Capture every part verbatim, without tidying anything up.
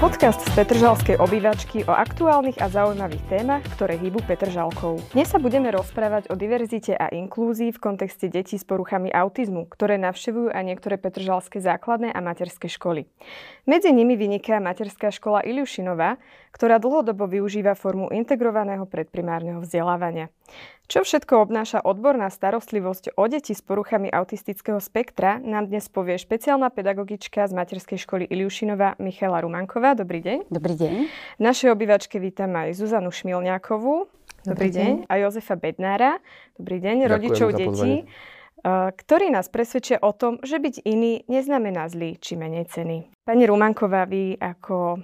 Podcast z Petržalskej obývačky o aktuálnych a zaujímavých témach, ktoré hýbu Petržalkou. Dnes sa budeme rozprávať o diverzite a inklúzii v kontexte detí s poruchami autizmu, ktoré navštevujú aj niektoré petržalské základné a materské školy. Medzi nimi vyniká Materská škola Iľjušinová, ktorá dlhodobo využíva formu integrovaného predprimárneho vzdelávania. Čo všetko obnáša odborná starostlivosť o deti s poruchami autistického spektra, nám dnes povie špeciálna pedagogička z Materskej školy Iľjušinová Michaela Rumanková. Dobrý deň. Dobrý deň. V našej obývačke vítam aj Zuzanu Šmilňákovú. Dobrý, Dobrý deň. A Jozefa Bednára. Dobrý deň. Ďakujem, rodičov detí, ktorí nás presvedčia o tom, že byť iný neznamená zlý či menej cený. Pani Rumanková, vy ako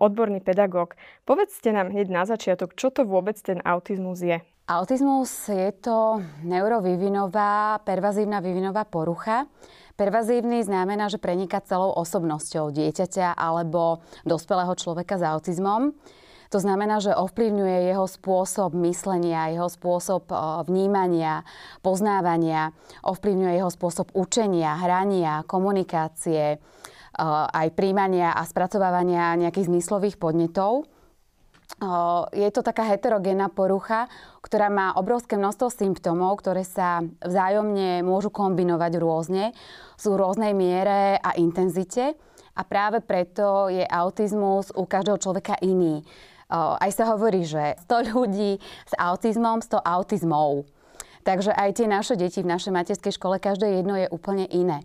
odborný pedagóg, povedzte nám hneď na začiatok, čo to vôbec ten autizmus je. Autizmus je to neurovývinová, pervazívna vývinová porucha. Pervazívny znamená, že preniká celou osobnosťou dieťaťa alebo dospelého človeka s autizmom. To znamená, že ovplyvňuje jeho spôsob myslenia, jeho spôsob vnímania, poznávania, ovplyvňuje jeho spôsob učenia, hrania, komunikácie, aj príjmania a spracovávania nejakých zmyslových podnetov. Je to taká heterogénna porucha, ktorá má obrovské množstvo symptómov, ktoré sa vzájomne môžu kombinovať rôzne, sú v rôznej miere a intenzite. A práve preto je autizmus u každého človeka iný. Aj sa hovorí, že sto ľudí s autizmom, sto autizmov. Takže aj tie naše deti v našej materskej škole, každé jedno je úplne iné.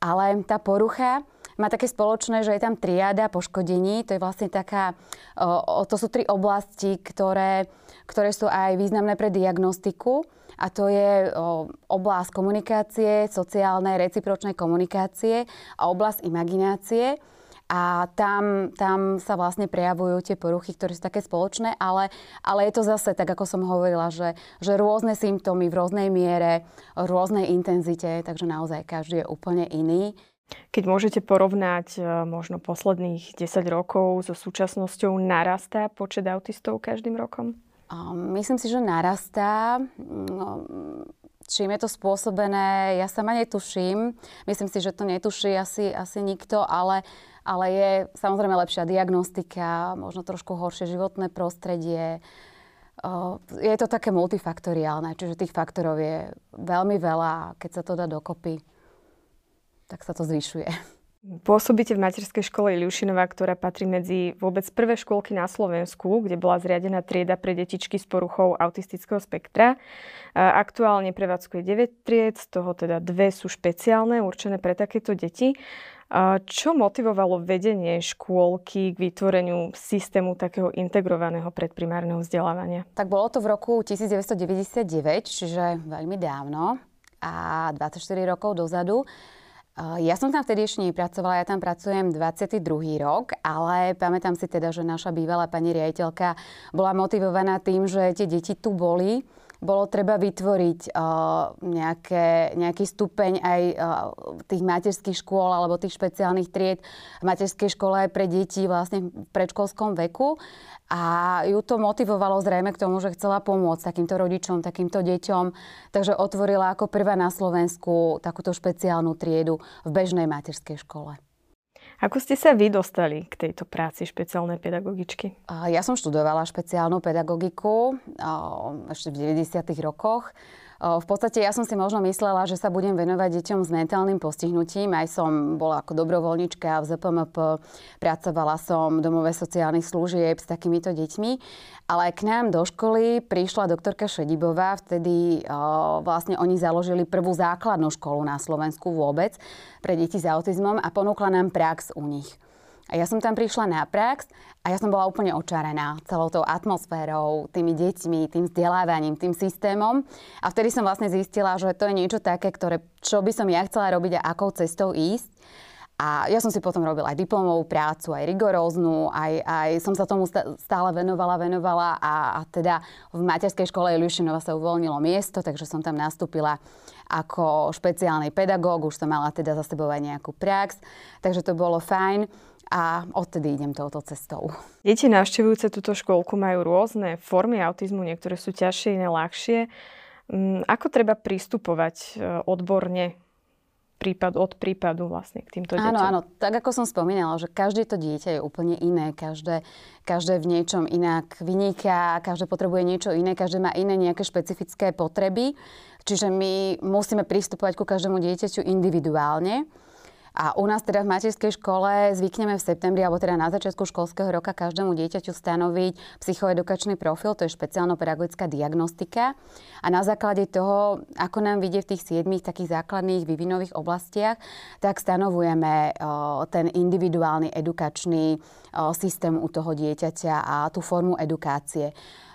Ale tá porucha má také spoločné, že je tam triáda poškodení. To je vlastne taká, to sú tri oblasti, ktoré, ktoré sú aj významné pre diagnostiku. A to je oblasť komunikácie, sociálnej, recipročnej komunikácie a oblasť imaginácie. A tam, tam sa vlastne prejavujú tie poruchy, ktoré sú také spoločné, ale, ale je to zase, tak ako som hovorila, že, že rôzne symptómy v rôznej miere, v rôznej intenzite, takže naozaj každý je úplne iný. Keď môžete porovnať možno posledných desať rokov so súčasnosťou, narastá počet autistov každým rokom? Myslím si, že narastá. Čím je to spôsobené, ja sama netuším. Myslím si, že to netuší asi, asi nikto, ale, ale je samozrejme lepšia diagnostika, možno trošku horšie životné prostredie. Je to také multifaktoriálne, čiže tých faktorov je veľmi veľa, keď sa to dá dokopy, tak sa to zvyšuje. Pôsobíte v Materskej škole Iľjušinová, ktorá patrí medzi vôbec prvé škôlky na Slovensku, kde bola zriadená trieda pre detičky s poruchou autistického spektra. Aktuálne prevádzkuje deväť tried, z toho teda dve sú špeciálne, určené pre takéto deti. Čo motivovalo vedenie škôlky k vytvoreniu systému takého integrovaného predprimárneho vzdelávania? Tak bolo to v roku devätnásťstodeväťdesiatdeväť, čiže veľmi dávno a dvadsaťštyri rokov dozadu. Ja som tam vtedy ešte nepracovala, ja tam pracujem dvadsiaty druhý rok, ale pamätám si teda, že naša bývalá pani riaditeľka bola motivovaná tým, že tie deti tu boli. Bolo treba vytvoriť uh, nejaké, nejaký stupeň aj uh, tých materských škôl alebo tých špeciálnych tried v materskej škole pre deti vlastne v predškolskom veku. A ju to motivovalo zrejme k tomu, že chcela pomôcť takýmto rodičom, takýmto deťom. Takže otvorila ako prvá na Slovensku takúto špeciálnu triedu v bežnej materskej škole. Ako ste sa vy dostali k tejto práci špeciálnej pedagogičky? Ja som študovala špeciálnu pedagogiku ešte v deväťdesiatych rokoch. V podstate ja som si možno myslela, že sa budem venovať deťom s mentálnym postihnutím. Aj som bola ako dobrovoľnička v zet pé em pé, pracovala som v domove sociálnych služieb s takýmito deťmi. Ale k nám do školy prišla doktorka Šedibová, vtedy vlastne oni založili prvú základnú školu na Slovensku vôbec pre deti s autizmom a ponúkla nám prax u nich. A ja som tam prišla na prax a ja som bola úplne očarená celou tou atmosférou, tými deťmi, tým vzdelávaním, tým systémom. A vtedy som vlastne zistila, že to je niečo také, ktoré, čo by som ja chcela robiť a akou cestou ísť. A ja som si potom robila aj diplomovú prácu, aj rigoróznu, aj, aj som sa tomu stále venovala, venovala. A, a teda v Materskej škole Iľjušinová sa uvoľnilo miesto, takže som tam nastúpila ako špeciálny pedagóg. Už som mala teda za sebou aj nejakú prax, takže to bolo fajn. A odtedy idem touto cestou. Deti navštevujúce túto škôlku majú rôzne formy autizmu, niektoré sú ťažšie, iné ľahšie. Ako treba pristupovať odborne k prípad od prípadu vlastne k týmto deťom. Áno, áno. Tak ako som spomínala, že každé to dieťa je úplne iné. Každé, každé v niečom inak vyniká, každé potrebuje niečo iné, každé má iné nejaké špecifické potreby. Čiže my musíme pristupovať ku každému dieťaťu individuálne. A u nás teda v materskej škole zvykneme v septembri, alebo teda na začiatku školského roka každému dieťaťu stanoviť psychoedukačný profil, to je špeciálno-pedagogická diagnostika. A na základe toho, ako nám vyjde v tých siedmých takých základných vývinových oblastiach, tak stanovujeme o, ten individuálny edukačný o, systém u toho dieťaťa a tú formu edukácie.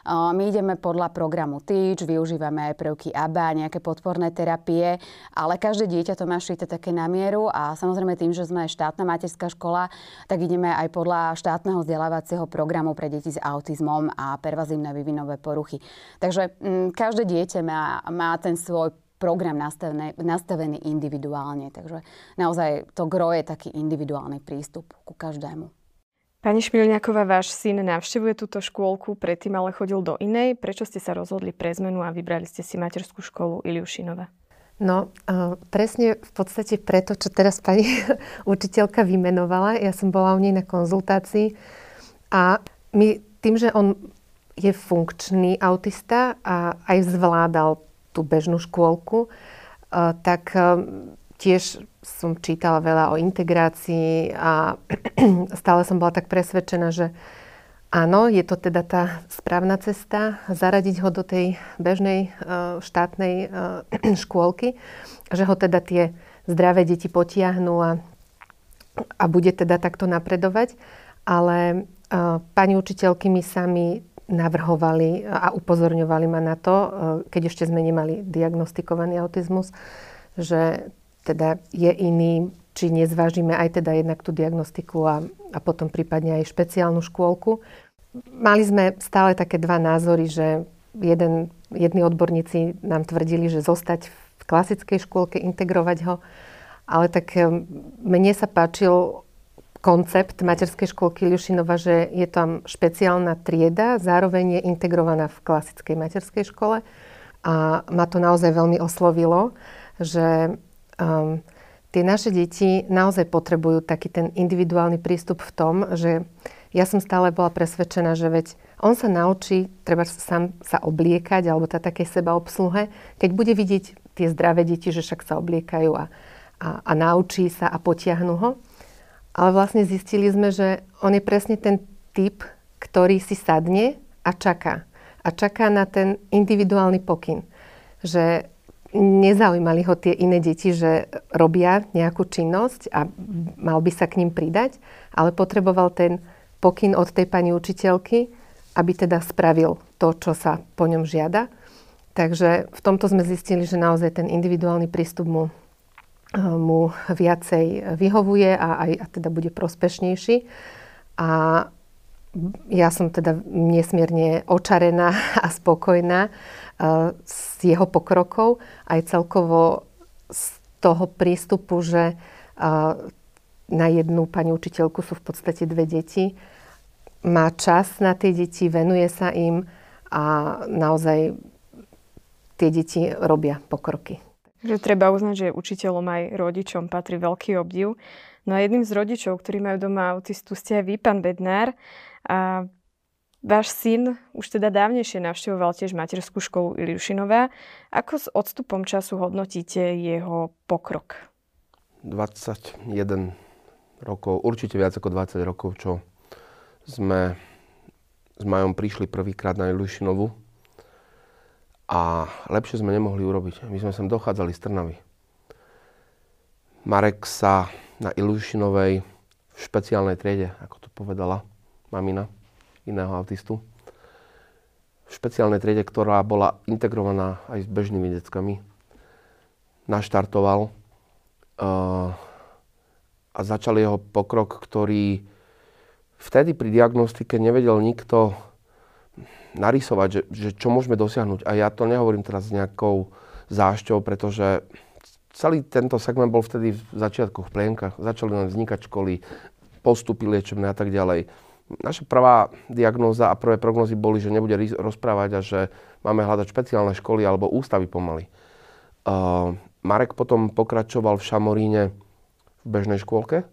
My ideme podľa programu TEACH, využívame aj prvky á bé á, nejaké podporné terapie, ale každé dieťa to má šité také na mieru a samozrejme tým, že sme štátna materská škola, tak ideme aj podľa štátneho vzdelávacieho programu pre deti s autizmom a pervazívne vývinové poruchy. Takže m, každé dieťa má, má ten svoj program nastavený, nastavený individuálne, takže naozaj to gro je taký individuálny prístup ku každému. Pani Šmilňáková, váš syn navštevuje túto škôlku, predtým ale chodil do inej. Prečo ste sa rozhodli pre zmenu a vybrali ste si materskú školu Iľjušinová? No, presne v podstate preto, čo teraz pani učiteľka vymenovala. Ja som bola u nej na konzultácii a my, tým, že on je funkčný autista a aj zvládal tú bežnú škôlku, tak tiež som čítala veľa o integrácii a stále som bola tak presvedčená, že áno, je to teda tá správna cesta, zaradiť ho do tej bežnej štátnej škôlky, že ho teda tie zdravé deti potiahnú a, a bude teda takto napredovať. Ale pani učiteľky mi sami navrhovali a upozorňovali ma na to, keď ešte sme nemali diagnostikovaný autizmus, že teda je iný, či nezvážime aj teda jednak tú diagnostiku a, a potom prípadne aj špeciálnu škôlku. Mali sme stále také dva názory, že jeden, jedni odborníci nám tvrdili, že zostať v klasickej škôlke, integrovať ho, ale tak mne sa páčil koncept materskej škôlky Iľjušinová, že je tam špeciálna trieda, zároveň je integrovaná v klasickej materskej škole a ma to naozaj veľmi oslovilo, že Um, tie naše deti naozaj potrebujú taký ten individuálny prístup v tom, že ja som stále bola presvedčená, že veď on sa naučí treba sám sa obliekať alebo tá také sebaobsluhe, keď bude vidieť tie zdravé deti, že však sa obliekajú a, a, a naučí sa a potiahnu ho. Ale vlastne zistili sme, že on je presne ten typ, ktorý si sadne a čaká. A čaká na ten individuálny pokyn, že nezaujímali ho tie iné deti, že robia nejakú činnosť a mal by sa k ním pridať, ale potreboval ten pokyn od tej pani učiteľky, aby teda spravil to, čo sa po ňom žiada. Takže v tomto sme zistili, že naozaj ten individuálny prístup mu, mu viacej vyhovuje a aj a teda bude prospešnejší. A ja som teda nesmierne očarená a spokojná z jeho pokrokov, aj celkovo z toho prístupu, že na jednu pani učiteľku sú v podstate dve deti. Má čas na tie deti, venuje sa im a naozaj tie deti robia pokroky. Takže treba uznať, že učiteľom aj rodičom patrí veľký obdiv. No a jedným z rodičov, ktorí majú doma autistu, ste aj vy, pán Bednár. A váš syn už teda dávnejšie navštevoval tiež materskú školu Iľjušinová. Ako s odstupom času hodnotíte jeho pokrok? dvadsaťjeden rokov, určite viac ako dvadsať rokov, čo sme s Majom prišli prvýkrát na Iľjušinovu. A lepšie sme nemohli urobiť. My sme sem dochádzali z Trnavy. Marek sa na Iľjušinovej v špeciálnej triede, ako to povedala mamina iného autistu. V špeciálnej triede, ktorá bola integrovaná aj s bežnými deckami, naštartoval uh, a začal jeho pokrok, ktorý vtedy pri diagnostike nevedel nikto narysovať, že, že čo môžeme dosiahnuť. A ja to nehovorím teraz s nejakou zášťou, pretože celý tento segment bol vtedy v začiatkoch, v plienkach. Začali len vznikať školy, postupy liečebné a tak ďalej. Naša prvá diagnóza a prvé prognozy boli, že nebude rozprávať a že máme hľadať špeciálne školy alebo ústavy pomaly. Uh, Marek potom pokračoval v Šamoríne v bežnej škôlke.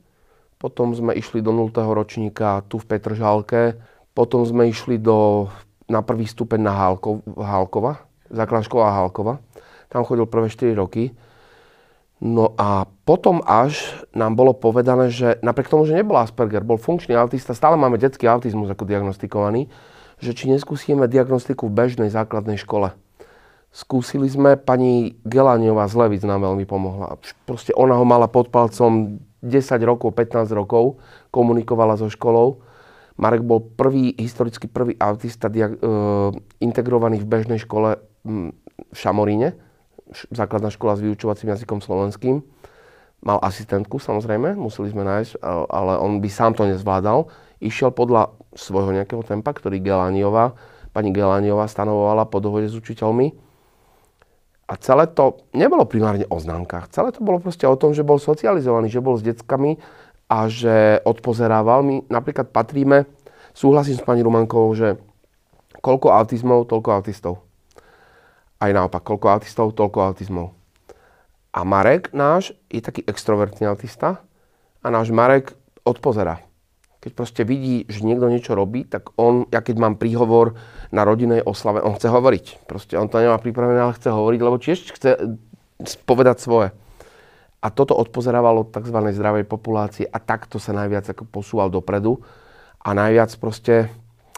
Potom sme išli do nultého ročníka tu v Petržalke. Potom sme išli do, na prvý stupeň na Hálko, Hálkova, základná škola Hálkova. Tam chodil prvé štyri roky. No a potom až nám bolo povedané, že napriek tomu, že nebol Asperger, bol funkčný autista, stále máme detský autizmus ako diagnostikovaný, že či neskúsime diagnostiku v bežnej základnej škole. Skúsili sme, pani Geláňová z Levic nám veľmi pomohla. Proste ona ho mala pod palcom desať rokov, pätnásť rokov, komunikovala so školou. Marek bol prvý, historicky prvý autista diag- integrovaný v bežnej škole v Šamoríne. Základná škola s vyučovacím jazykom slovenským. Mal asistentku, samozrejme, museli sme nájsť, ale on by sám to nezvládal. Išiel podľa svojho nejakého tempa, ktorý Geláňová, pani Geláňová stanovovala po dohode s učiteľmi. A celé to nebolo primárne o známkach. Celé to bolo proste o tom, že bol socializovaný, že bol s deckami a že odpozerával. My napríklad patríme, súhlasím s pani Rumankovou, že koľko autizmov, toľko autistov. Aj naopak, koľko autistov, toľko autizmov. A Marek náš je taký extrovertný autista a náš Marek odpozerá. Keď proste vidí, že niekto niečo robí, tak on, ja keď mám príhovor na rodinnej oslave, on chce hovoriť. Proste on to nemá pripravené, ale chce hovoriť, lebo tiež chce povedať svoje. A toto odpozerávalo tzv. Zdravej populácie a takto sa najviac ako posúval dopredu. A najviac proste,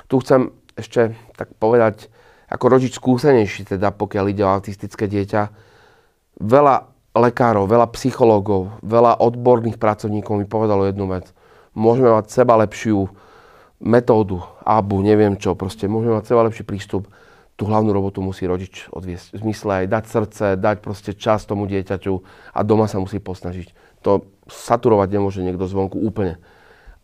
tu chcem ešte tak povedať, ako rodič skúsenejší, teda pokiaľ ide o autistické dieťa, veľa lekárov, veľa psychológov, veľa odborných pracovníkov mi povedalo jednu vec. Môžeme mať seba lepšiu metódu, á bé á, neviem čo, proste môžeme mať seba lepší prístup. Tú hlavnú robotu musí rodič odviesť. V zmysle aj dať srdce, dať proste čas tomu dieťaťu a doma sa musí posnažiť. To saturovať nemôže niekto zvonku úplne.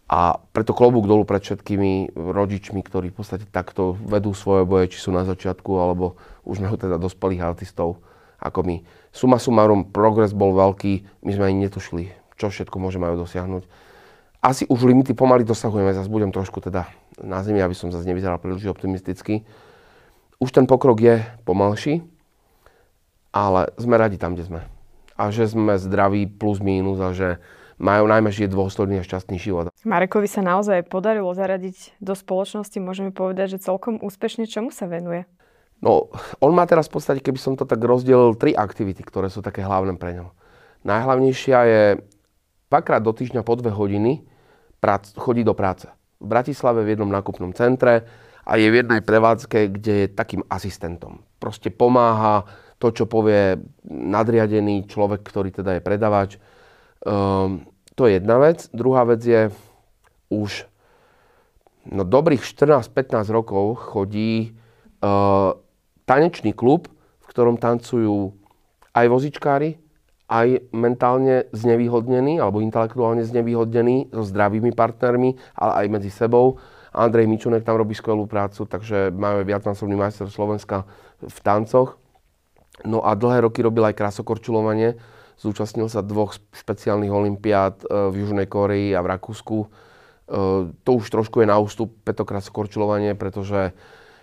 A preto klobúk dolu pred všetkými rodičmi, ktorí v podstate takto vedú svoje boje, či sú na začiatku, alebo už majú teda dospelých autistov ako my. Suma sumarum, progres bol veľký, my sme ani netušili, čo všetko môžeme aj dosiahnuť. Asi už limity pomaly dosahujeme, zase budem trošku teda na zemi, aby som zase nevyzeral príliš optimisticky. Už ten pokrok je pomalší, ale sme radi tam, kde sme. A že sme zdraví plus mínus a že majú najmäžšie dôstojný a šťastný život. Marekovi sa naozaj podarilo zaradiť do spoločnosti, môžeme povedať, že celkom úspešne čomu sa venuje? No, on má teraz v podstate, keby som to tak rozdielil, tri aktivity, ktoré sú také hlavné pre ňom. Najhlavnejšia je dvakrát do týždňa po dve hodiny prác, chodí do práce. V Bratislave v jednom nákupnom centre a je v jednej prevádzke, kde je takým asistentom. Proste pomáha to, čo povie nadriadený človek, ktorý teda je predavač. Um, to je jedna vec. Druhá vec je, už no, dobrých štrnásť pätnásť rokov chodí uh, tanečný klub, v ktorom tancujú aj vozičkári, aj mentálne znevýhodnení, alebo intelektuálne znevýhodnení so zdravými partnermi, ale aj medzi sebou. Andrej Mičunek tam robí skvelú prácu, takže máme viacnásobný majster Slovenska v tancoch. No a dlhé roky robil aj krasokorčulovanie. Zúčastnil sa dvoch špeciálnych olympiád v Južnej Kórei a v Rakúsku. To už trošku je na ústup petokrát skorčilovanie, pretože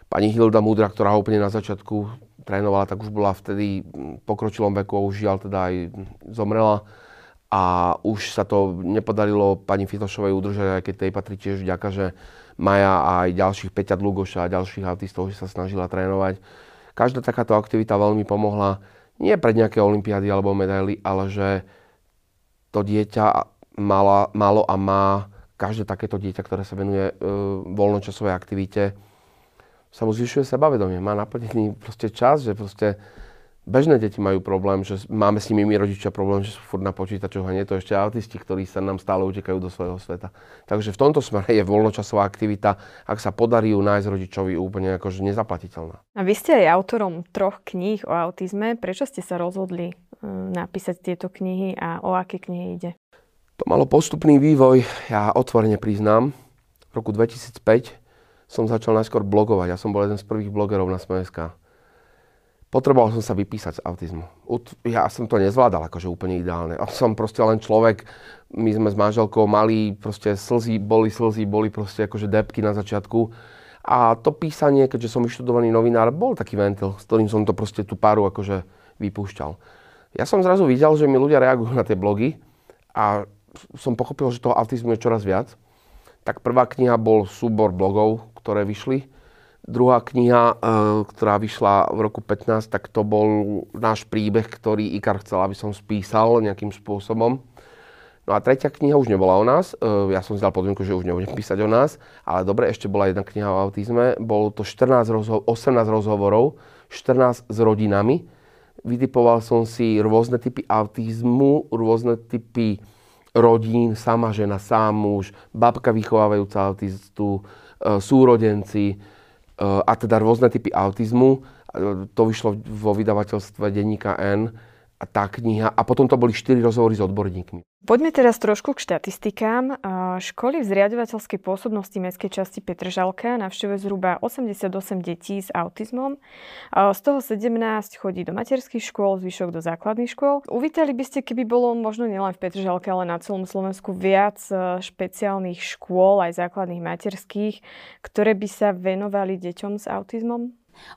pani Hilda Múdra, ktorá úplne na začiatku trénovala, tak už bola vtedy v pokročilom veku a už žiaľ teda aj zomrela. A už sa to nepodarilo pani Fitošovej udržať, aj keď tej patrí tiež vďaka, že Maja a aj ďalších Peťa Dlugoša a ďalších autistov, že sa snažila trénovať. Každá takáto aktivita veľmi pomohla. Nie pred nejaké olympiády alebo medaily, ale že to dieťa mala, malo a má, každé takéto dieťa, ktoré sa venuje e, voľnočasovej aktivite, sa mu zvyšuje sebavedomie. Má naplnený proste čas, že proste bežné deti majú problém, že máme s nimi my rodičia problém, že sú furt na počítačoch a nie to ešte autisti, ktorí sa nám stále utekajú do svojho sveta. Takže v tomto smere je voľnočasová aktivita, ak sa podarí ju nájsť rodičovi, úplne akože nezaplatiteľná. A vy ste aj autorom troch kníh o autizme. Prečo ste sa rozhodli napísať tieto knihy a o aké knihy ide? To malo postupný vývoj, ja otvorene priznám. V roku dvetisícpäť som začal najskôr blogovať. Ja som bol jeden z prvých blogerov na Sme.sk. Potreboval som sa vypísať z autizmu. Ja som to nezvládal akože úplne ideálne. Ja som proste len človek, my sme s manželkou mali proste slzy, boli slzy, boli proste akože depky na začiatku. A to písanie, keďže som vyštudovaný novinár, bol taký ventil, s ktorým som to proste tú paru akože vypúšťal. ja som zrazu videl, že mi ľudia reagujú na tie blogy a som pochopil, že toho autizmu je čoraz viac. Tak prvá kniha bol súbor blogov, ktoré vyšli. Druhá kniha, ktorá vyšla v roku pätnásť, tak to bol náš príbeh, ktorý IKAR chcel, aby som spísal nejakým spôsobom. No a tretia kniha už nebola o nás. Ja som si dal podmienku, že už nebudem písať o nás. Ale dobre, ešte bola jedna kniha o autizme. Bolo to štrnásť rozho- osemnásť rozhovorov, štrnásť s rodinami. Vytipoval som si rôzne typy autizmu, rôzne typy rodín, sama žena, sám muž, babka vychovávajúca autistu, súrodenci. A teda rôzne typy autizmu, to vyšlo vo vydavateľstve denníka N a tá kniha. A potom to boli štyri rozhovory s odborníkmi. Poďme teraz trošku k štatistikám. Školy v zriaďovateľskej pôsobnosti mestskej časti Petržalka navštevuje zhruba osemdesiatosem detí s autizmom. Z toho sedemnásť chodí do materských škôl, zvyšok do základných škôl. Uvítali by ste, keby bolo možno nielen v Petržalke, ale na celom Slovensku viac špeciálnych škôl, aj základných materských, ktoré by sa venovali deťom s autizmom?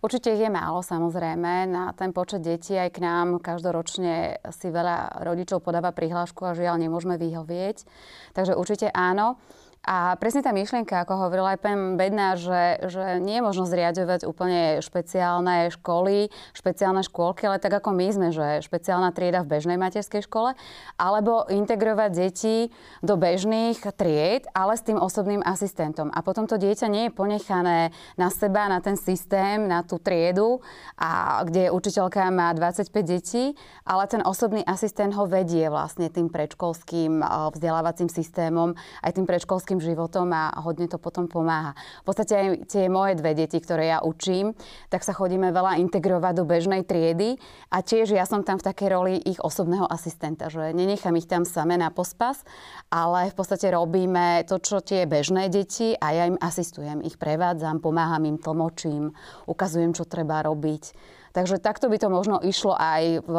Určite ich je málo, samozrejme. Na ten počet detí aj k nám každoročne si veľa rodičov podáva prihlášku a žiaľ nemôžeme vyhovieť. Takže určite áno. A presne tá myšlienka, ako hovorila aj pán Bednár, že, že nie je možno zriaďovať úplne špeciálne školy, špeciálne škôlky, ale tak ako my sme, že špeciálna trieda v bežnej materskej škole, alebo integrovať deti do bežných tried, ale s tým osobným asistentom. A potom to dieťa nie je ponechané na seba, na ten systém, na tú triedu, a kde učiteľka má dvadsaťpäť detí, ale ten osobný asistent ho vedie vlastne tým predškolským vzdelávacím systémom, aj tým predškolským životom a hodne to potom pomáha. V podstate aj tie moje dve deti, ktoré ja učím, tak sa chodíme veľa integrovať do bežnej triedy a tiež ja som tam v takej roli ich osobného asistenta, že nenechám ich tam same na pospas, ale v podstate robíme to, čo tie bežné deti, a ja im asistujem, ich prevádzam, pomáham im, tlmočím, ukazujem, čo treba robiť. Takže takto by to možno išlo aj v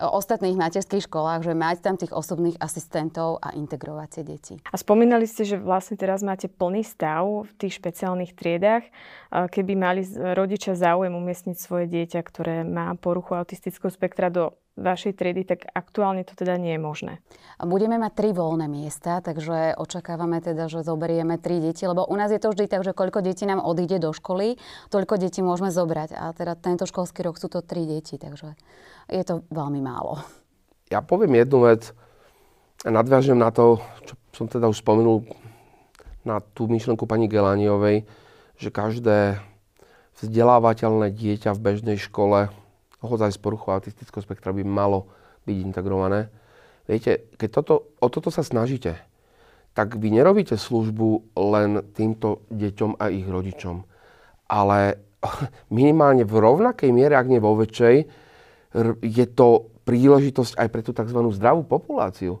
ostatných materských školách, že mať tam tých osobných asistentov a integrovať tie deti. A spomínali ste, že vlastne teraz máte plný stav v tých špeciálnych triedách. Keby mali rodičia záujem umiestniť svoje dieťa, ktoré má poruchu autistického spektra, do vašej triedy, tak aktuálne to teda nie je možné. Budeme mať tri voľné miesta, takže očakávame teda, že zoberieme tri deti, lebo u nás je to vždy tak, že koľko detí nám odíde do školy, toľko detí môžeme zobrať. A teda tento školský rok sú to tri deti, takže je to veľmi málo. Ja poviem jednu vec a nadviažem na to, čo som teda už spomenul, na tú myšlenku pani Geláňovej, že každé vzdelávateľné dieťa v bežnej škole hoď aj z poruchu autistického spektra by malo byť integrované. Viete, keď toto, o toto sa snažíte, tak vy nerobíte službu len týmto deťom a ich rodičom. Ale minimálne v rovnakej miere, ak nie vo väčšej, je to príležitosť aj pre tú tzv. Zdravú populáciu. E,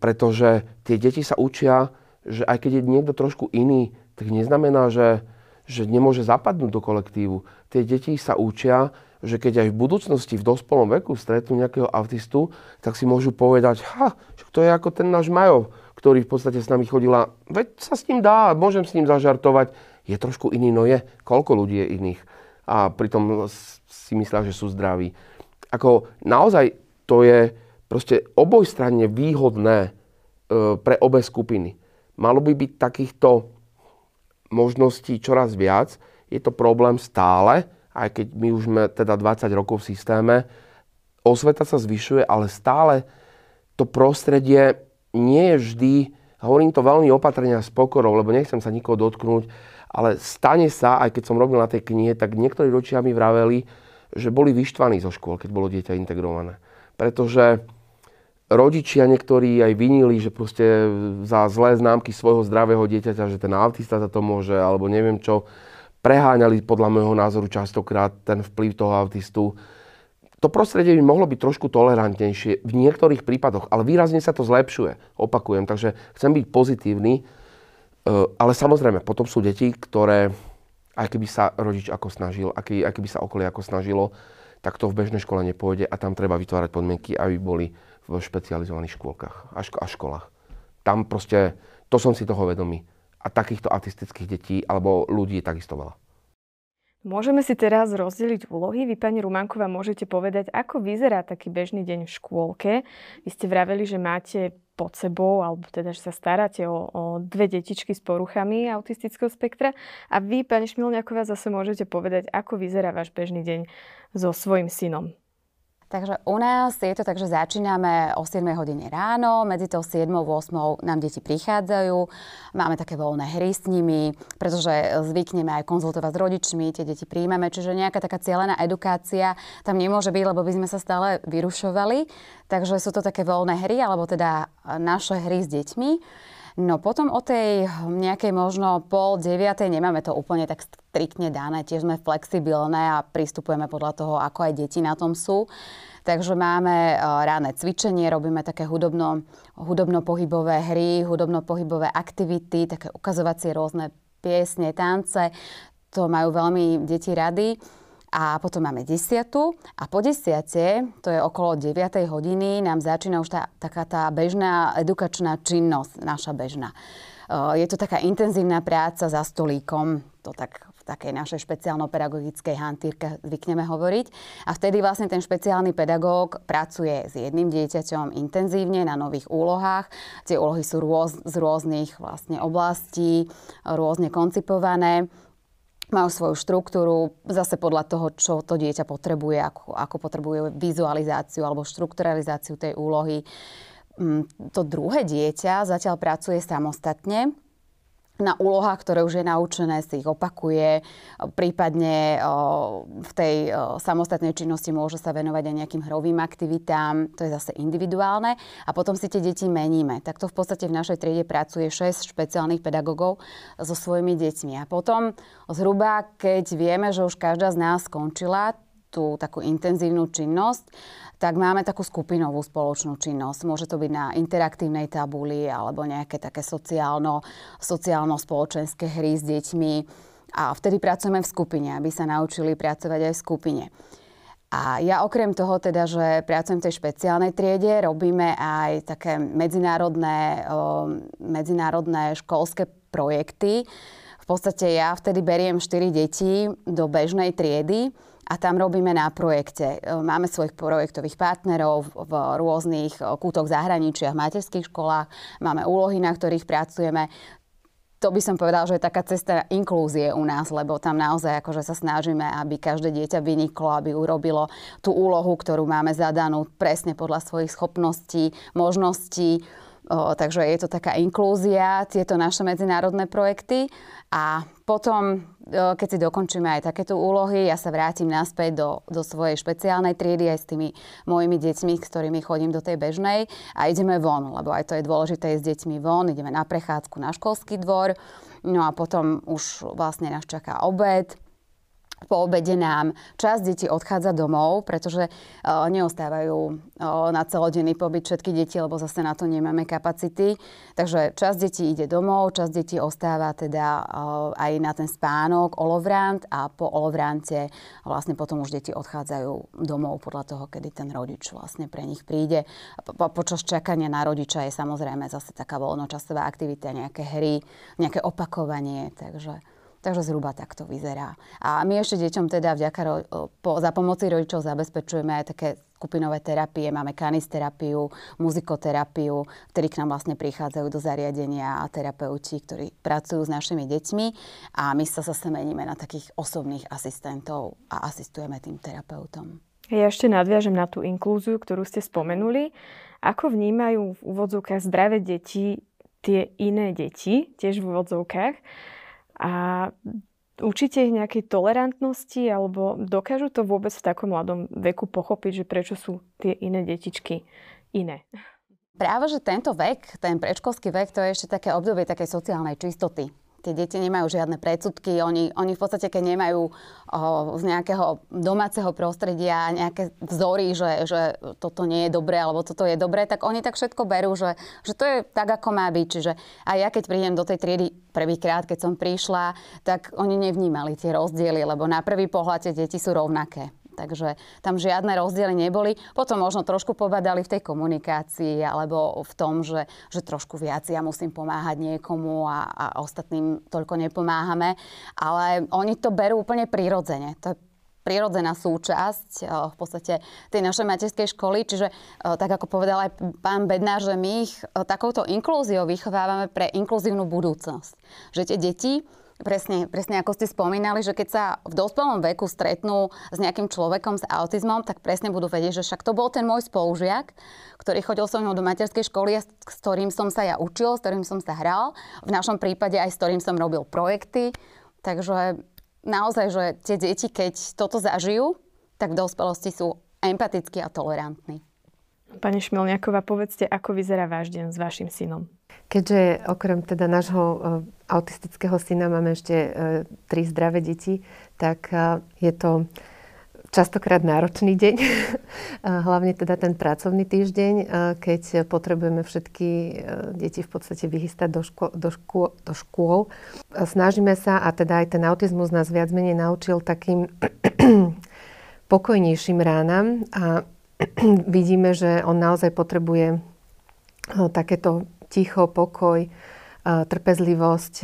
pretože tie deti sa učia, že aj keď je niekto trošku iný, tak neznamená, že, že nemôže zapadnúť do kolektívu. Tie deti sa učia, že keď aj v budúcnosti, v dospelom veku stretnú nejakého autistu, tak si môžu povedať, ha, to je ako ten náš Majo, ktorý v podstate s nami chodila, veď sa s ním dá, môžem s ním zažartovať. Je trošku iný, no je, koľko ľudí je iných. A pritom si myslia, že sú zdraví. Ako naozaj to je proste obojstranne výhodné e, pre obe skupiny. Malo by byť takýchto možností čoraz viac. Je to problém stále, aj keď my už sme teda dvadsať rokov v systéme, osveta sa zvyšuje, ale stále to prostredie nie je vždy, hovorím to veľmi opatrne a s pokorou, lebo nechcem sa nikoho dotknúť, ale stane sa, aj keď som robil na tej knihe, tak niektorí rodičia mi vraveli, že boli vyštvaní zo škôl, keď bolo dieťa integrované. Pretože rodičia niektorí aj vinili, že proste za zlé známky svojho zdravého dieťaťa, že ten autista za to môže, alebo neviem čo, preháňali podľa môjho názoru častokrát ten vplyv toho autistu. To prostredie by mohlo byť trošku tolerantnejšie v niektorých prípadoch, ale výrazne sa to zlepšuje, opakujem. Takže chcem byť pozitívny, ale samozrejme, potom sú deti, ktoré, aj keby sa rodič ako snažil, aký, aký by sa okolie ako snažilo, tak to v bežnej škole nepôjde a tam treba vytvárať podmienky, aby boli v špecializovaných škôlkach a, ško- a školách. Tam proste, to som si toho vedomý. A takýchto autistických detí alebo ľudí je takisto veľa. Môžeme si teraz rozdeliť úlohy. Vy, pani Rumanková, môžete povedať, ako vyzerá taký bežný deň v škôlke. Vy ste vraveli, že máte pod sebou, alebo teda, že sa staráte o, o dve detičky s poruchami autistického spektra. A vy, pani Šmilňáková, zase môžete povedať, ako vyzerá váš bežný deň so svojím synom. Takže u nás je to tak, že začíname o siedmej hodine ráno, medzi tou siedmou a ôsmou nám deti prichádzajú, máme také voľné hry s nimi, pretože zvykneme aj konzultovať s rodičmi, tie deti príjmame, čiže nejaká taká cielená edukácia tam nemôže byť, lebo by sme sa stále vyrušovali, takže sú to také voľné hry, alebo teda naše hry s deťmi. No potom o tej nejakej možno pol deviatej nemáme to úplne tak striktne dané. Tiež sme flexibilné a pristupujeme podľa toho, ako aj deti na tom sú. Takže máme ráne cvičenie, robíme také hudobno, hudobno-pohybové hry, hudobno-pohybové aktivity, také ukazovacie rôzne piesne, tance. To majú veľmi deti rady. A potom máme desiatu a po desiate, to je okolo deviatej hodiny, nám začína už tá, taká tá bežná edukačná činnosť, naša bežná. Je to taká intenzívna práca za stolíkom, to tak v takej našej špeciálno-pedagogickej hantírke zvykneme hovoriť. A vtedy vlastne ten špeciálny pedagóg pracuje s jedným dieťaťom intenzívne na nových úlohách. Tie úlohy sú rôz, z rôznych vlastne oblastí, rôzne koncipované. Majú svoju štruktúru, zase podľa toho, čo to dieťa potrebuje, ako, ako potrebuje vizualizáciu alebo štrukturalizáciu tej úlohy. To druhé dieťa zatiaľ pracuje samostatne na úlohách, ktoré už je naučené, si ich opakuje. Prípadne v tej samostatnej činnosti môže sa venovať aj nejakým hrovým aktivitám. To je zase individuálne. A potom si tie deti meníme. Takto v podstate v našej triede pracuje šesť špeciálnych pedagógov so svojimi deťmi. A potom zhruba, keď vieme, že už každá z nás skončila tú takú intenzívnu činnosť, tak máme takú skupinovú spoločnú činnosť. Môže to byť na interaktívnej tabuli alebo nejaké také sociálno, sociálno-spoločenské hry s deťmi. A vtedy pracujeme v skupine, aby sa naučili pracovať aj v skupine. A ja okrem toho teda, že pracujem v tej špeciálnej triede, robíme aj také medzinárodné, medzinárodné školské projekty. V podstate ja vtedy beriem štyri deti do bežnej triedy, a tam robíme na projekte. Máme svojich projektových partnerov v rôznych kútoch zahraničia, v materských školách. Máme úlohy, na ktorých pracujeme. To by som povedal, že je taká cesta inklúzie u nás, lebo tam naozaj akože sa snažíme, aby každé dieťa vyniklo, aby urobilo tú úlohu, ktorú máme zadanú presne podľa svojich schopností, možností. O, takže je to taká inklúzia, tieto naše medzinárodné projekty. A potom, keď si dokončíme aj takéto úlohy, ja sa vrátim naspäť do, do svojej špeciálnej triedy aj s tými mojimi deťmi, s ktorými chodím do tej bežnej. A ideme von, lebo aj to je dôležité, s deťmi von. Ideme na prechádzku na školský dvor. No a potom už vlastne nás čaká obed. Po obede nám časť detí odchádza domov, pretože uh, neostávajú uh, na celodenný pobyt všetky deti, lebo zase na to nemáme kapacity. Takže časť detí ide domov, časť detí ostáva teda uh, aj na ten spánok, olovrant, a po olovrante vlastne potom už deti odchádzajú domov podľa toho, kedy ten rodič vlastne pre nich príde. Po, počas čakania na rodiča je samozrejme zase taká voľnočasová aktivita, nejaké hry, nejaké opakovanie, takže... Takže zhruba takto vyzerá. A my ešte deťom teda vďaka, po, za pomoci rodičov zabezpečujeme aj také skupinové terapie. Máme kanisterapiu, muzikoterapiu, ktorí k nám vlastne prichádzajú do zariadenia, a terapeuti, ktorí pracujú s našimi deťmi. A my sa zase meníme na takých osobných asistentov a asistujeme tým terapeutom. Ja ešte nadviažem na tú inklúziu, ktorú ste spomenuli. Ako vnímajú v úvodzovkách zdravé deti tie iné deti, tiež v úvodzovkách? A učíte ich nejakej tolerantnosti, alebo dokážu to vôbec v takom mladom veku pochopiť, že prečo sú tie iné detičky iné? Práve že tento vek, ten predškolský vek, to je ešte také obdobie takej sociálnej čistoty. Tie deti nemajú žiadne predsudky, oni, oni v podstate, keď nemajú o, z nejakého domáceho prostredia nejaké vzory, že, že toto nie je dobré, alebo toto je dobré, tak oni tak všetko berú, že, že to je tak, ako má byť. Čiže aj ja, keď prídem do tej triedy prvýkrát, keď som prišla, tak oni nevnímali tie rozdiely, lebo na prvý pohľad tie deti sú rovnaké. Takže tam žiadne rozdiely neboli. Potom možno trošku pobadali v tej komunikácii alebo v tom, že, že trošku viac ja musím pomáhať niekomu a, a ostatným toľko nepomáhame. Ale oni to berú úplne prirodzene. To je prirodzená súčasť v podstate tej našej materskej školy. Čiže tak ako povedal aj pán Bednár, že my ich takouto inklúziou vychovávame pre inkluzívnu budúcnosť. Že tie deti, Presne, presne ako ste spomínali, že keď sa v dospelom veku stretnú s nejakým človekom s autizmom, tak presne budú vedieť, že však to bol ten môj spolužiak, ktorý chodil so mnou do materskej školy a s ktorým som sa ja učil, s ktorým som sa hral, v našom prípade aj s ktorým som robil projekty. Takže naozaj, že tie deti, keď toto zažijú, tak v dospelosti sú empatickí a tolerantní. Pani Šmilňáková, povedzte, ako vyzerá váš deň s vašim synom? Keďže okrem teda nášho autistického syna máme ešte tri zdravé deti, tak je to častokrát náročný deň. Hlavne teda ten pracovný týždeň, keď potrebujeme všetky deti v podstate vyhystať do škôl, do škôl, do škôl. Snažíme sa, a teda aj ten autizmus nás viac menej naučil takým pokojnejším ránam a vidíme, že on naozaj potrebuje takéto ticho, pokoj, trpezlivosť.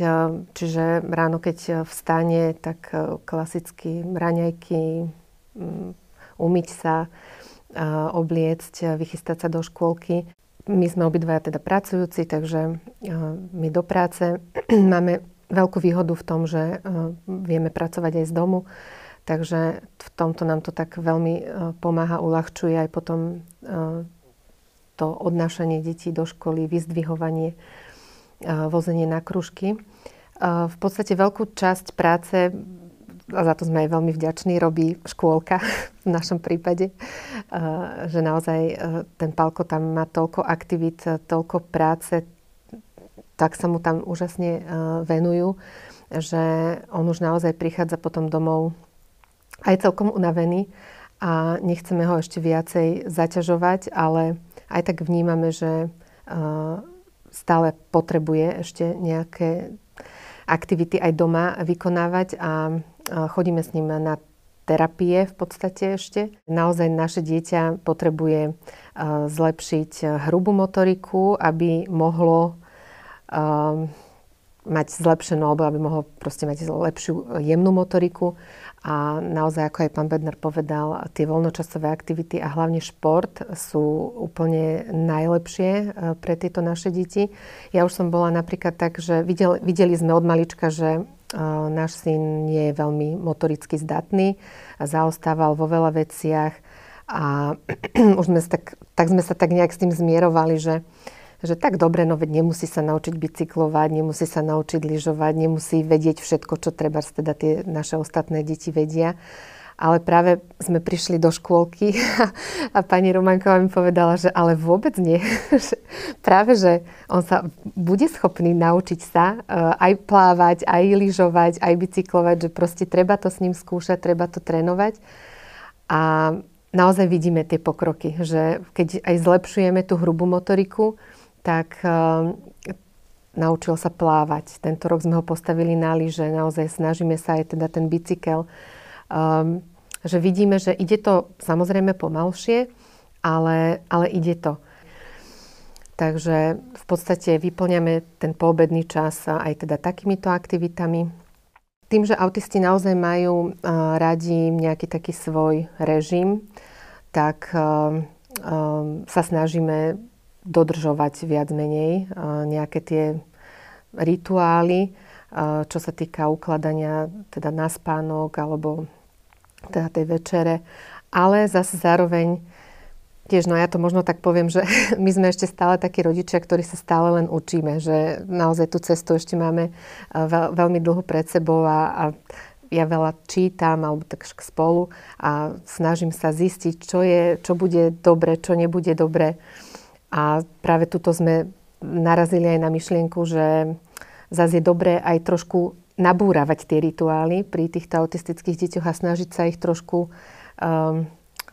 Čiže ráno, keď vstane, tak klasicky raňajky, umyť sa, obliecť, vychystať sa do škôlky. My sme obidvaja teda pracujúci, takže my do práce máme veľkú výhodu v tom, že vieme pracovať aj z domu. Takže v tomto nám to tak veľmi pomáha, uľahčuje aj potom to odnášanie detí do školy, vyzdvihovanie, vozenie na krúžky. V podstate veľkú časť práce, a za to sme aj veľmi vďační, robí škôlka v našom prípade, že naozaj ten Palko tam má toľko aktivít, toľko práce, tak sa mu tam úžasne venujú, že on už naozaj prichádza potom domov aj celkom unavený a nechceme ho ešte viacej zaťažovať, ale aj tak vnímame, že stále potrebuje ešte nejaké aktivity aj doma vykonávať a chodíme s ním na terapie v podstate ešte. Naozaj naše dieťa potrebuje zlepšiť hrubú motoriku, aby mohlo mať zlepšenú, alebo aby mohol proste mať lepšiu jemnú motoriku. A naozaj, ako aj pán Bednár povedal, tie voľnočasové aktivity a hlavne šport sú úplne najlepšie pre tieto naše deti. Ja už som bola napríklad tak, že videl, videli sme od malička, že náš syn nie je veľmi motoricky zdatný, zaostával vo veľa veciach a už sme sa tak, tak sme sa tak nejak s tým zmierovali, že že tak dobre, no veď nemusí sa naučiť bicyklovať, nemusí sa naučiť lyžovať, nemusí vedieť všetko, čo treba, teda tie naše ostatné deti vedia. Ale práve sme prišli do škôlky a, a pani Rumanková mi povedala, že ale vôbec nie. Práve, že on sa bude schopný naučiť sa uh, aj plávať, aj lyžovať, aj bicyklovať, že proste treba to s ním skúšať, treba to trénovať. A naozaj vidíme tie pokroky, že keď aj zlepšujeme tú hrubú motoriku, tak uh, naučil sa plávať. Tento rok sme ho postavili na lyže, naozaj snažíme sa aj teda ten bicykel. Um, že vidíme, že ide to samozrejme pomalšie, ale, ale ide to. Takže v podstate vyplňame ten poobedný čas aj teda takýmito aktivitami. Tým, že autisti naozaj majú uh, radi nejaký taký svoj režim, tak uh, um, sa snažíme dodržovať viac menej nejaké tie rituály, čo sa týka ukladania teda na spánok alebo teda tej večere. Ale zase zároveň, tiež no ja to možno tak poviem, že my sme ešte stále takí rodičia, ktorí sa stále len učíme, že naozaj tú cestu ešte máme veľmi dlho pred sebou a, a ja veľa čítam, alebo tak spolu a snažím sa zistiť, čo je, čo bude dobre, čo nebude dobre. A práve tuto sme narazili aj na myšlienku, že zase je dobré aj trošku nabúravať tie rituály pri týchto autistických deťoch a snažiť sa ich trošku um,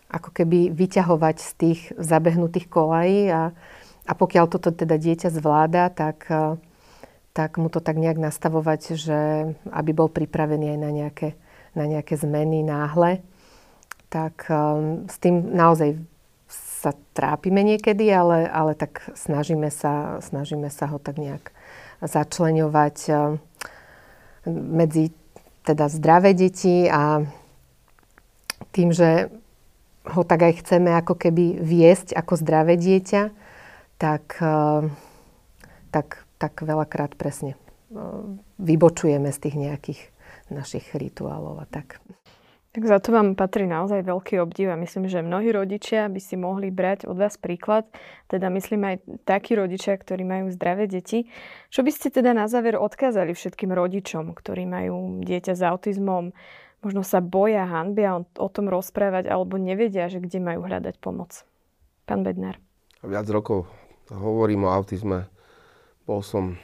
ako keby vyťahovať z tých zabehnutých kolají. A, a pokiaľ toto teda dieťa zvláda, tak, tak mu to tak nejak nastavovať, že aby bol pripravený aj na nejaké, na nejaké zmeny náhle. tak um, s tým naozaj sa trápime niekedy, ale, ale tak snažíme sa, snažíme sa ho tak nejak začleňovať um, medzi teda zdravé deti a tým, že ho tak aj chceme ako keby viesť ako zdravé dieťa, tak, um, tak, tak veľakrát presne um, vybočujeme z tých nejakých našich rituálov a tak. Tak za to vám patrí naozaj veľký obdiv a myslím, že mnohí rodičia by si mohli brať od vás príklad, teda myslím aj takí rodičia, ktorí majú zdravé deti. Čo by ste teda na záver odkázali všetkým rodičom, ktorí majú dieťa s autizmom, možno sa boja, hanbia o tom rozprávať alebo nevedia, že kde majú hľadať pomoc? Pán Bednár. Viac rokov hovorím o autizme. Bol som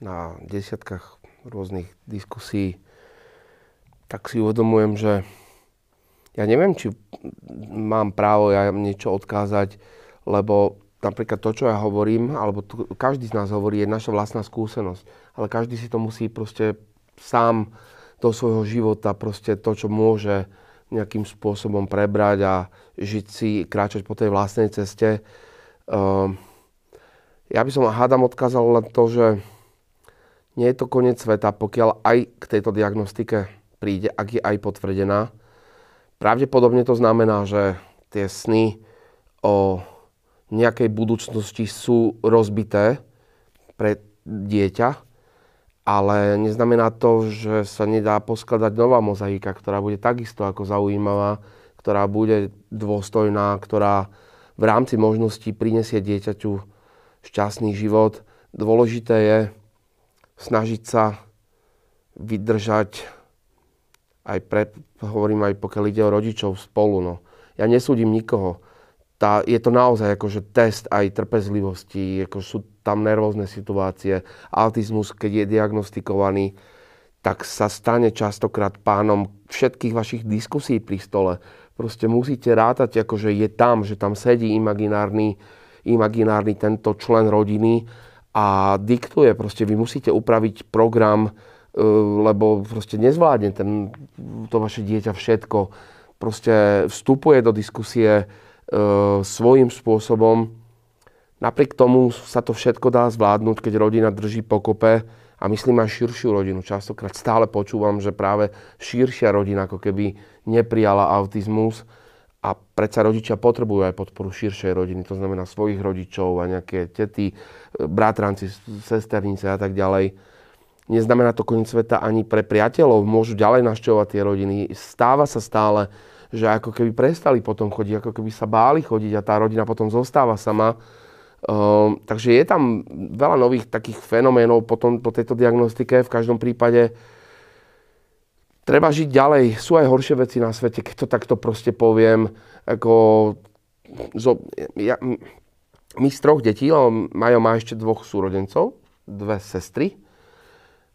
na desiatkách rôznych diskusí, tak si uvedomujem, že ja neviem, či mám právo ja niečo odkázať, lebo napríklad to, čo ja hovorím, alebo to, každý z nás hovorí, je naša vlastná skúsenosť. Ale každý si to musí proste sám do svojho života, proste to, čo môže nejakým spôsobom prebrať a žiť si, kráčať po tej vlastnej ceste. Uh, ja by som hádam odkázal len to, že nie je to koniec sveta, pokiaľ aj k tejto diagnostike príde, ak je aj potvrdená. Pravdepodobne to znamená, že tie sny o nejakej budúcnosti sú rozbité pre dieťa, ale neznamená to, že sa nedá poskladať nová mozaika, ktorá bude takisto ako zaujímavá, ktorá bude dôstojná, ktorá v rámci možností prinesie dieťaťu šťastný život. Dôležité je snažiť sa vydržať, aj pre, hovorím aj pokiaľ ide o rodičov spolu, no. Ja nesúdim nikoho. Tá, je to naozaj akože test aj trpezlivosti, ako sú tam nervózne situácie. Autizmus, keď je diagnostikovaný, tak sa stane častokrát pánom všetkých vašich diskusí pri stole. Proste musíte rátať, akože je tam, že tam sedí imaginárny, imaginárny tento člen rodiny a diktuje. Proste vy musíte upraviť program, lebo proste nezvládne ten, to vaše dieťa všetko. Proste vstupuje do diskusie e, svojím spôsobom. Napriek tomu sa to všetko dá zvládnuť, keď rodina drží pokope a myslím aj širšiu rodinu. Častokrát stále počúvam, že práve širšia rodina ako keby neprijala autizmus a predsa rodičia potrebujú aj podporu širšej rodiny, to znamená svojich rodičov a nejaké tety, bratranci, sesternice a tak ďalej. Neznamená to koniec sveta ani pre priateľov, môžu ďalej navštevovať tie rodiny. Stáva sa stále, že ako keby prestali potom chodiť, ako keby sa báli chodiť a tá rodina potom zostáva sama. Ehm, takže je tam veľa nových takých fenoménov potom po tejto diagnostike. V každom prípade treba žiť ďalej. Sú aj horšie veci na svete, keď to takto proste poviem. Ako, zo, ja, my z troch detí, lebo Majo má ešte dvoch súrodencov, dve sestry.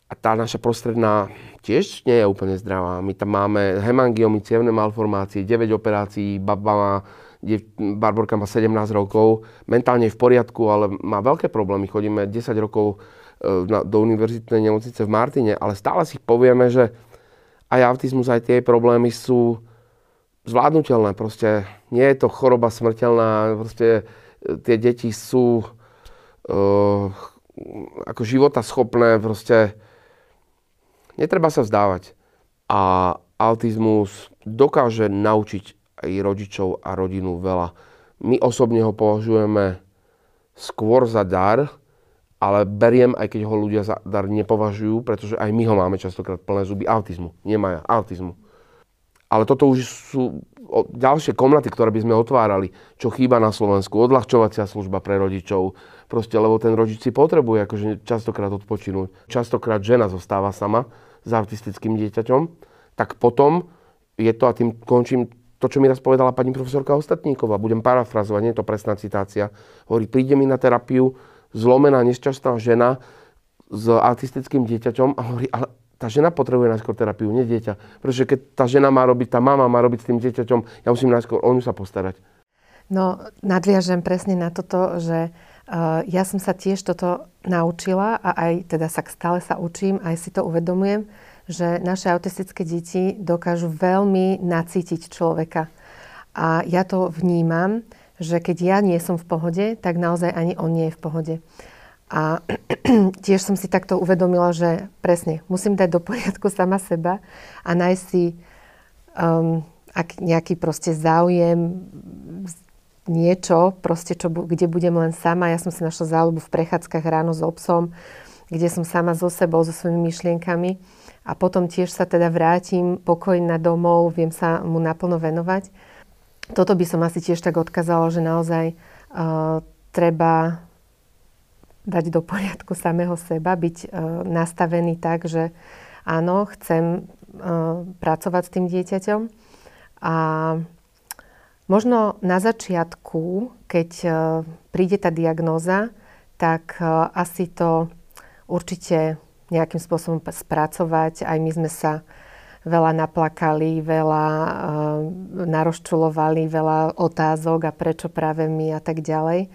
A tá naša prostredná tiež nie je úplne zdravá. My tam máme hemangiomy, cievne malformácie, deväť operácií, baba má, dev, Barborka má sedemnásť rokov, mentálne je v poriadku, ale má veľké problémy. Chodíme desať rokov e, na, do univerzitnej nemocnice v Martine, ale stále si povieme, že aj autizmus, aj tie problémy sú zvládnutelné. Proste nie je to choroba smrteľná, proste tie deti sú e, ako životaschopné, proste netreba sa vzdávať. A autizmus dokáže naučiť aj rodičov a rodinu veľa. My osobne ho považujeme skôr za dar, ale beriem, aj keď ho ľudia za dar nepovažujú, pretože aj my ho máme častokrát plné zuby autizmu. Nemajú autizmu. Ale toto už sú ďalšie komnaty, ktoré by sme otvárali, čo chýba na Slovensku. Odľahčovacia služba pre rodičov. Proste, lebo ten rodič si potrebuje akože častokrát odpočinúť. Častokrát žena zostáva sama s autistickým dieťaťom. Tak potom je to, a tým končím to, čo mi raz povedala pani profesorka Ostatníková. Budem parafrazovať, nie je to presná citácia. Hovorí, príde mi na terapiu zlomená, nešťastná žena s autistickým dieťaťom a hovorí, ale tá žena potrebuje najskôr terapiu, nie dieťa. Pretože keď tá žena má robiť, tá mama má robiť s tým dieťaťom, ja musím najskôr o ňu sa postarať. No, nadviažem presne na toto, že Uh, ja som sa tiež toto naučila a aj teda sa stále sa učím, aj si to uvedomujem, že naše autistické deti dokážu veľmi nacítiť človeka. A ja to vnímam, že keď ja nie som v pohode, tak naozaj ani on nie je v pohode. A tiež som si takto uvedomila, že presne, musím dať do poriadku sama seba a nájsť si um, ak nejaký proste záujem, niečo, proste, čo, kde budem len sama. Ja som si našla záľubu v prechádzkach ráno s obsom, kde som sama so sebou, so svojimi myšlienkami. A potom tiež sa teda vrátim pokojná domov, viem sa mu naplno venovať. Toto by som asi tiež tak odkázala, že naozaj uh, treba dať do poriadku samého seba, byť uh, nastavený tak, že áno, chcem uh, pracovať s tým dieťaťom. A možno na začiatku, keď uh, príde tá diagnóza, tak uh, asi to určite nejakým spôsobom spracovať. Aj my sme sa veľa naplakali, veľa uh, naroščulovali, veľa otázok a prečo práve my a tak ďalej.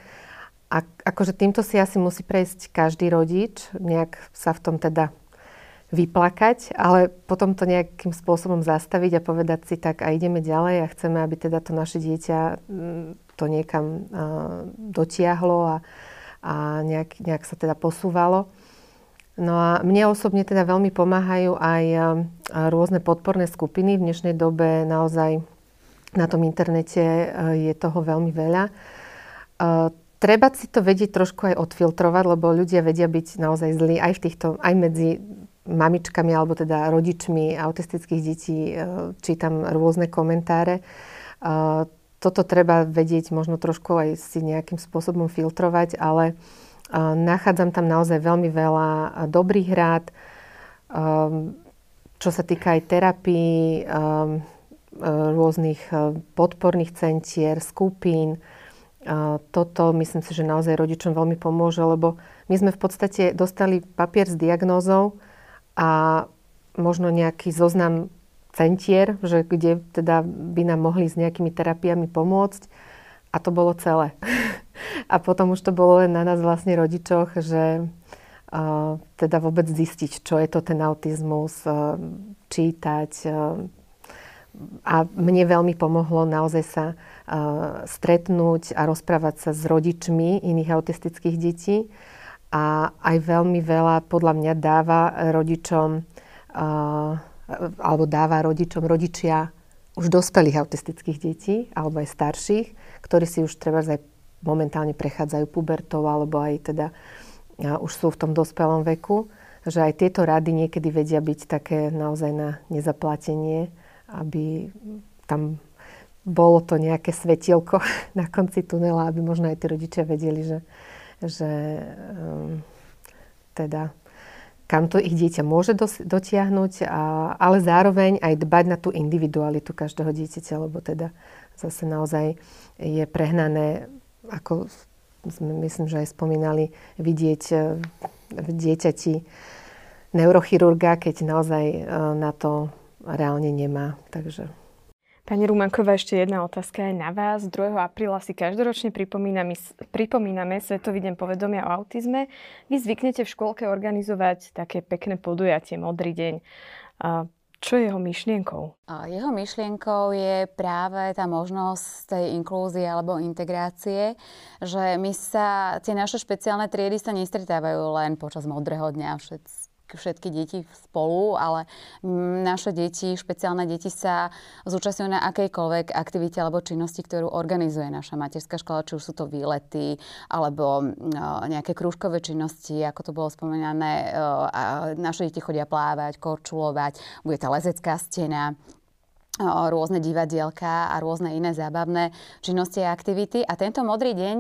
A akože týmto si asi musí prejsť každý rodič, nejak sa v tom teda vyplakať, ale potom to nejakým spôsobom zastaviť a povedať si tak a ideme ďalej a chceme, aby teda to naše dieťa to niekam uh, dotiahlo a, a nejak, nejak sa teda posúvalo. No a mne osobne teda veľmi pomáhajú aj uh, rôzne podporné skupiny. V dnešnej dobe naozaj na tom internete uh, je toho veľmi veľa. Uh, Treba si to vedieť trošku aj odfiltrovať, lebo ľudia vedia byť naozaj zlí aj v týchto, aj medzi mamičkami alebo teda rodičmi autistických detí. Čítam rôzne komentáre. Toto treba vedieť možno trošku aj si nejakým spôsobom filtrovať, ale nachádzam tam naozaj veľmi veľa dobrých rád, čo sa týka aj terapii, rôznych podporných centier, skupín. Toto myslím si, že naozaj rodičom veľmi pomôže, lebo my sme v podstate dostali papier s diagnózou a možno nejaký zoznam centier, že kde teda by nám mohli s nejakými terapiami pomôcť a to bolo celé. A potom už to bolo len na nás vlastne rodičoch, že uh, teda vôbec zistiť, čo je to ten autizmus, uh, čítať, uh, a mne veľmi pomohlo naozaj sa uh, stretnúť a rozprávať sa s rodičmi iných autistických detí. A aj veľmi veľa podľa mňa dáva rodičom, uh, alebo dáva rodičom rodičia už dospelých autistických detí, alebo aj starších, ktorí si už treba aj momentálne prechádzajú pubertou, alebo aj teda uh, už sú v tom dospelom veku, že aj tieto rady niekedy vedia byť také naozaj na nezaplatenie, aby tam bolo to nejaké svetielko na konci tunela, aby možno aj tí rodičia vedeli, že, že um, teda kam to ich dieťa môže dos- dotiahnuť, a, ale zároveň aj dbať na tú individualitu každého dieťaťa, lebo teda zase naozaj je prehnané, ako sme, myslím, že aj spomínali, vidieť v dieťati neurochirurga, keď naozaj na to reálne nemá, takže... Pani Rumanková, ešte jedna otázka aj na vás. druhého apríla si každoročne pripomíname, pripomíname Svetový deň povedomia o autizme. Vy zvyknete v škôlke organizovať také pekné podujatie, Modrý deň. A čo je jeho myšlienkou? Jeho myšlienkou je práve tá možnosť tej inklúzie alebo integrácie, že my sa, tie naše špeciálne triedy sa nestretávajú len počas Modrého dňa všetci. všetky deti spolu, ale naše deti, špeciálne deti sa zúčastňujú na akejkoľvek aktivite alebo činnosti, ktorú organizuje naša materská škola, či už sú to výlety alebo nejaké krúžkové činnosti, ako to bolo spomínané. Naše deti chodia plávať, korčulovať, bude tá lezecká stena, rôzne divadielka a rôzne iné zábavné činnosti a aktivity. A tento Modrý deň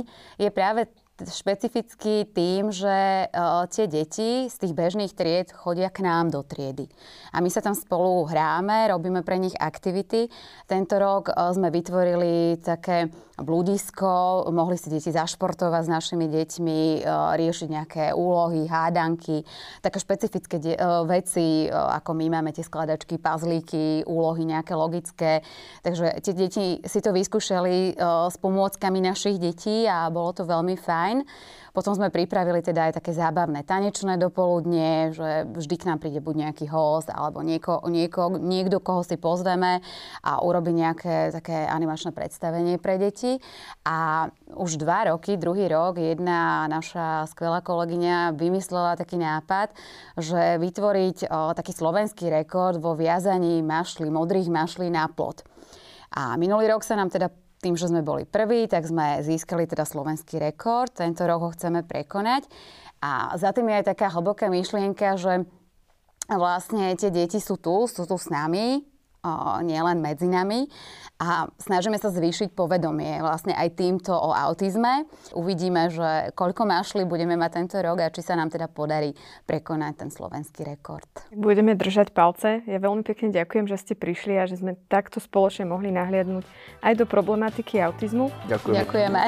je práve špecificky tým, že uh, tie deti z tých bežných tried chodia k nám do triedy. A my sa tam spolu hráme, robíme pre nich aktivity. Tento rok uh, sme vytvorili také bludisko, mohli si deti zašportovať s našimi deťmi, uh, riešiť nejaké úlohy, hádanky, také špecifické de- uh, veci, uh, ako my máme tie skladačky, puzzlíky, úlohy nejaké logické. Takže tie deti si to vyskúšali uh, s pomôckami našich detí a bolo to veľmi fajn. online. Potom sme pripravili teda aj také zábavné tanečné dopoludnie, že vždy k nám príde buď nejaký host alebo nieko, nieko, niekto, koho si pozveme a urobí nejaké také animačné predstavenie pre deti. A už dva roky, druhý rok, jedna naša skvelá kolegyňa vymyslela taký nápad, že vytvoriť o, taký slovenský rekord vo viazaní mašli, modrých mašlí na plot. A minulý rok sa nám teda tým, že sme boli prví, tak sme získali teda slovenský rekord. Tento rok ho chceme prekonať. A za tým je aj taká hlboká myšlienka, že vlastne tie deti sú tu, sú tu s nami, o, nielen medzi nami. A snažíme sa zvýšiť povedomie vlastne aj týmto o autizme. Uvidíme, že koľko mašli budeme mať tento rok a či sa nám teda podarí prekonať ten slovenský rekord. Budeme držať palce. Ja veľmi pekne ďakujem, že ste prišli a že sme takto spoločne mohli nahliadnúť aj do problematiky autizmu. Ďakujem. Ďakujeme.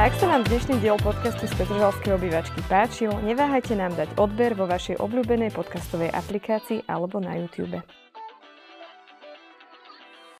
Ak sa vám dnešný diel podcastu z Petržalskej obývačky páčil, neváhajte nám dať odber vo vašej obľúbenej podcastovej aplikácii alebo na YouTube.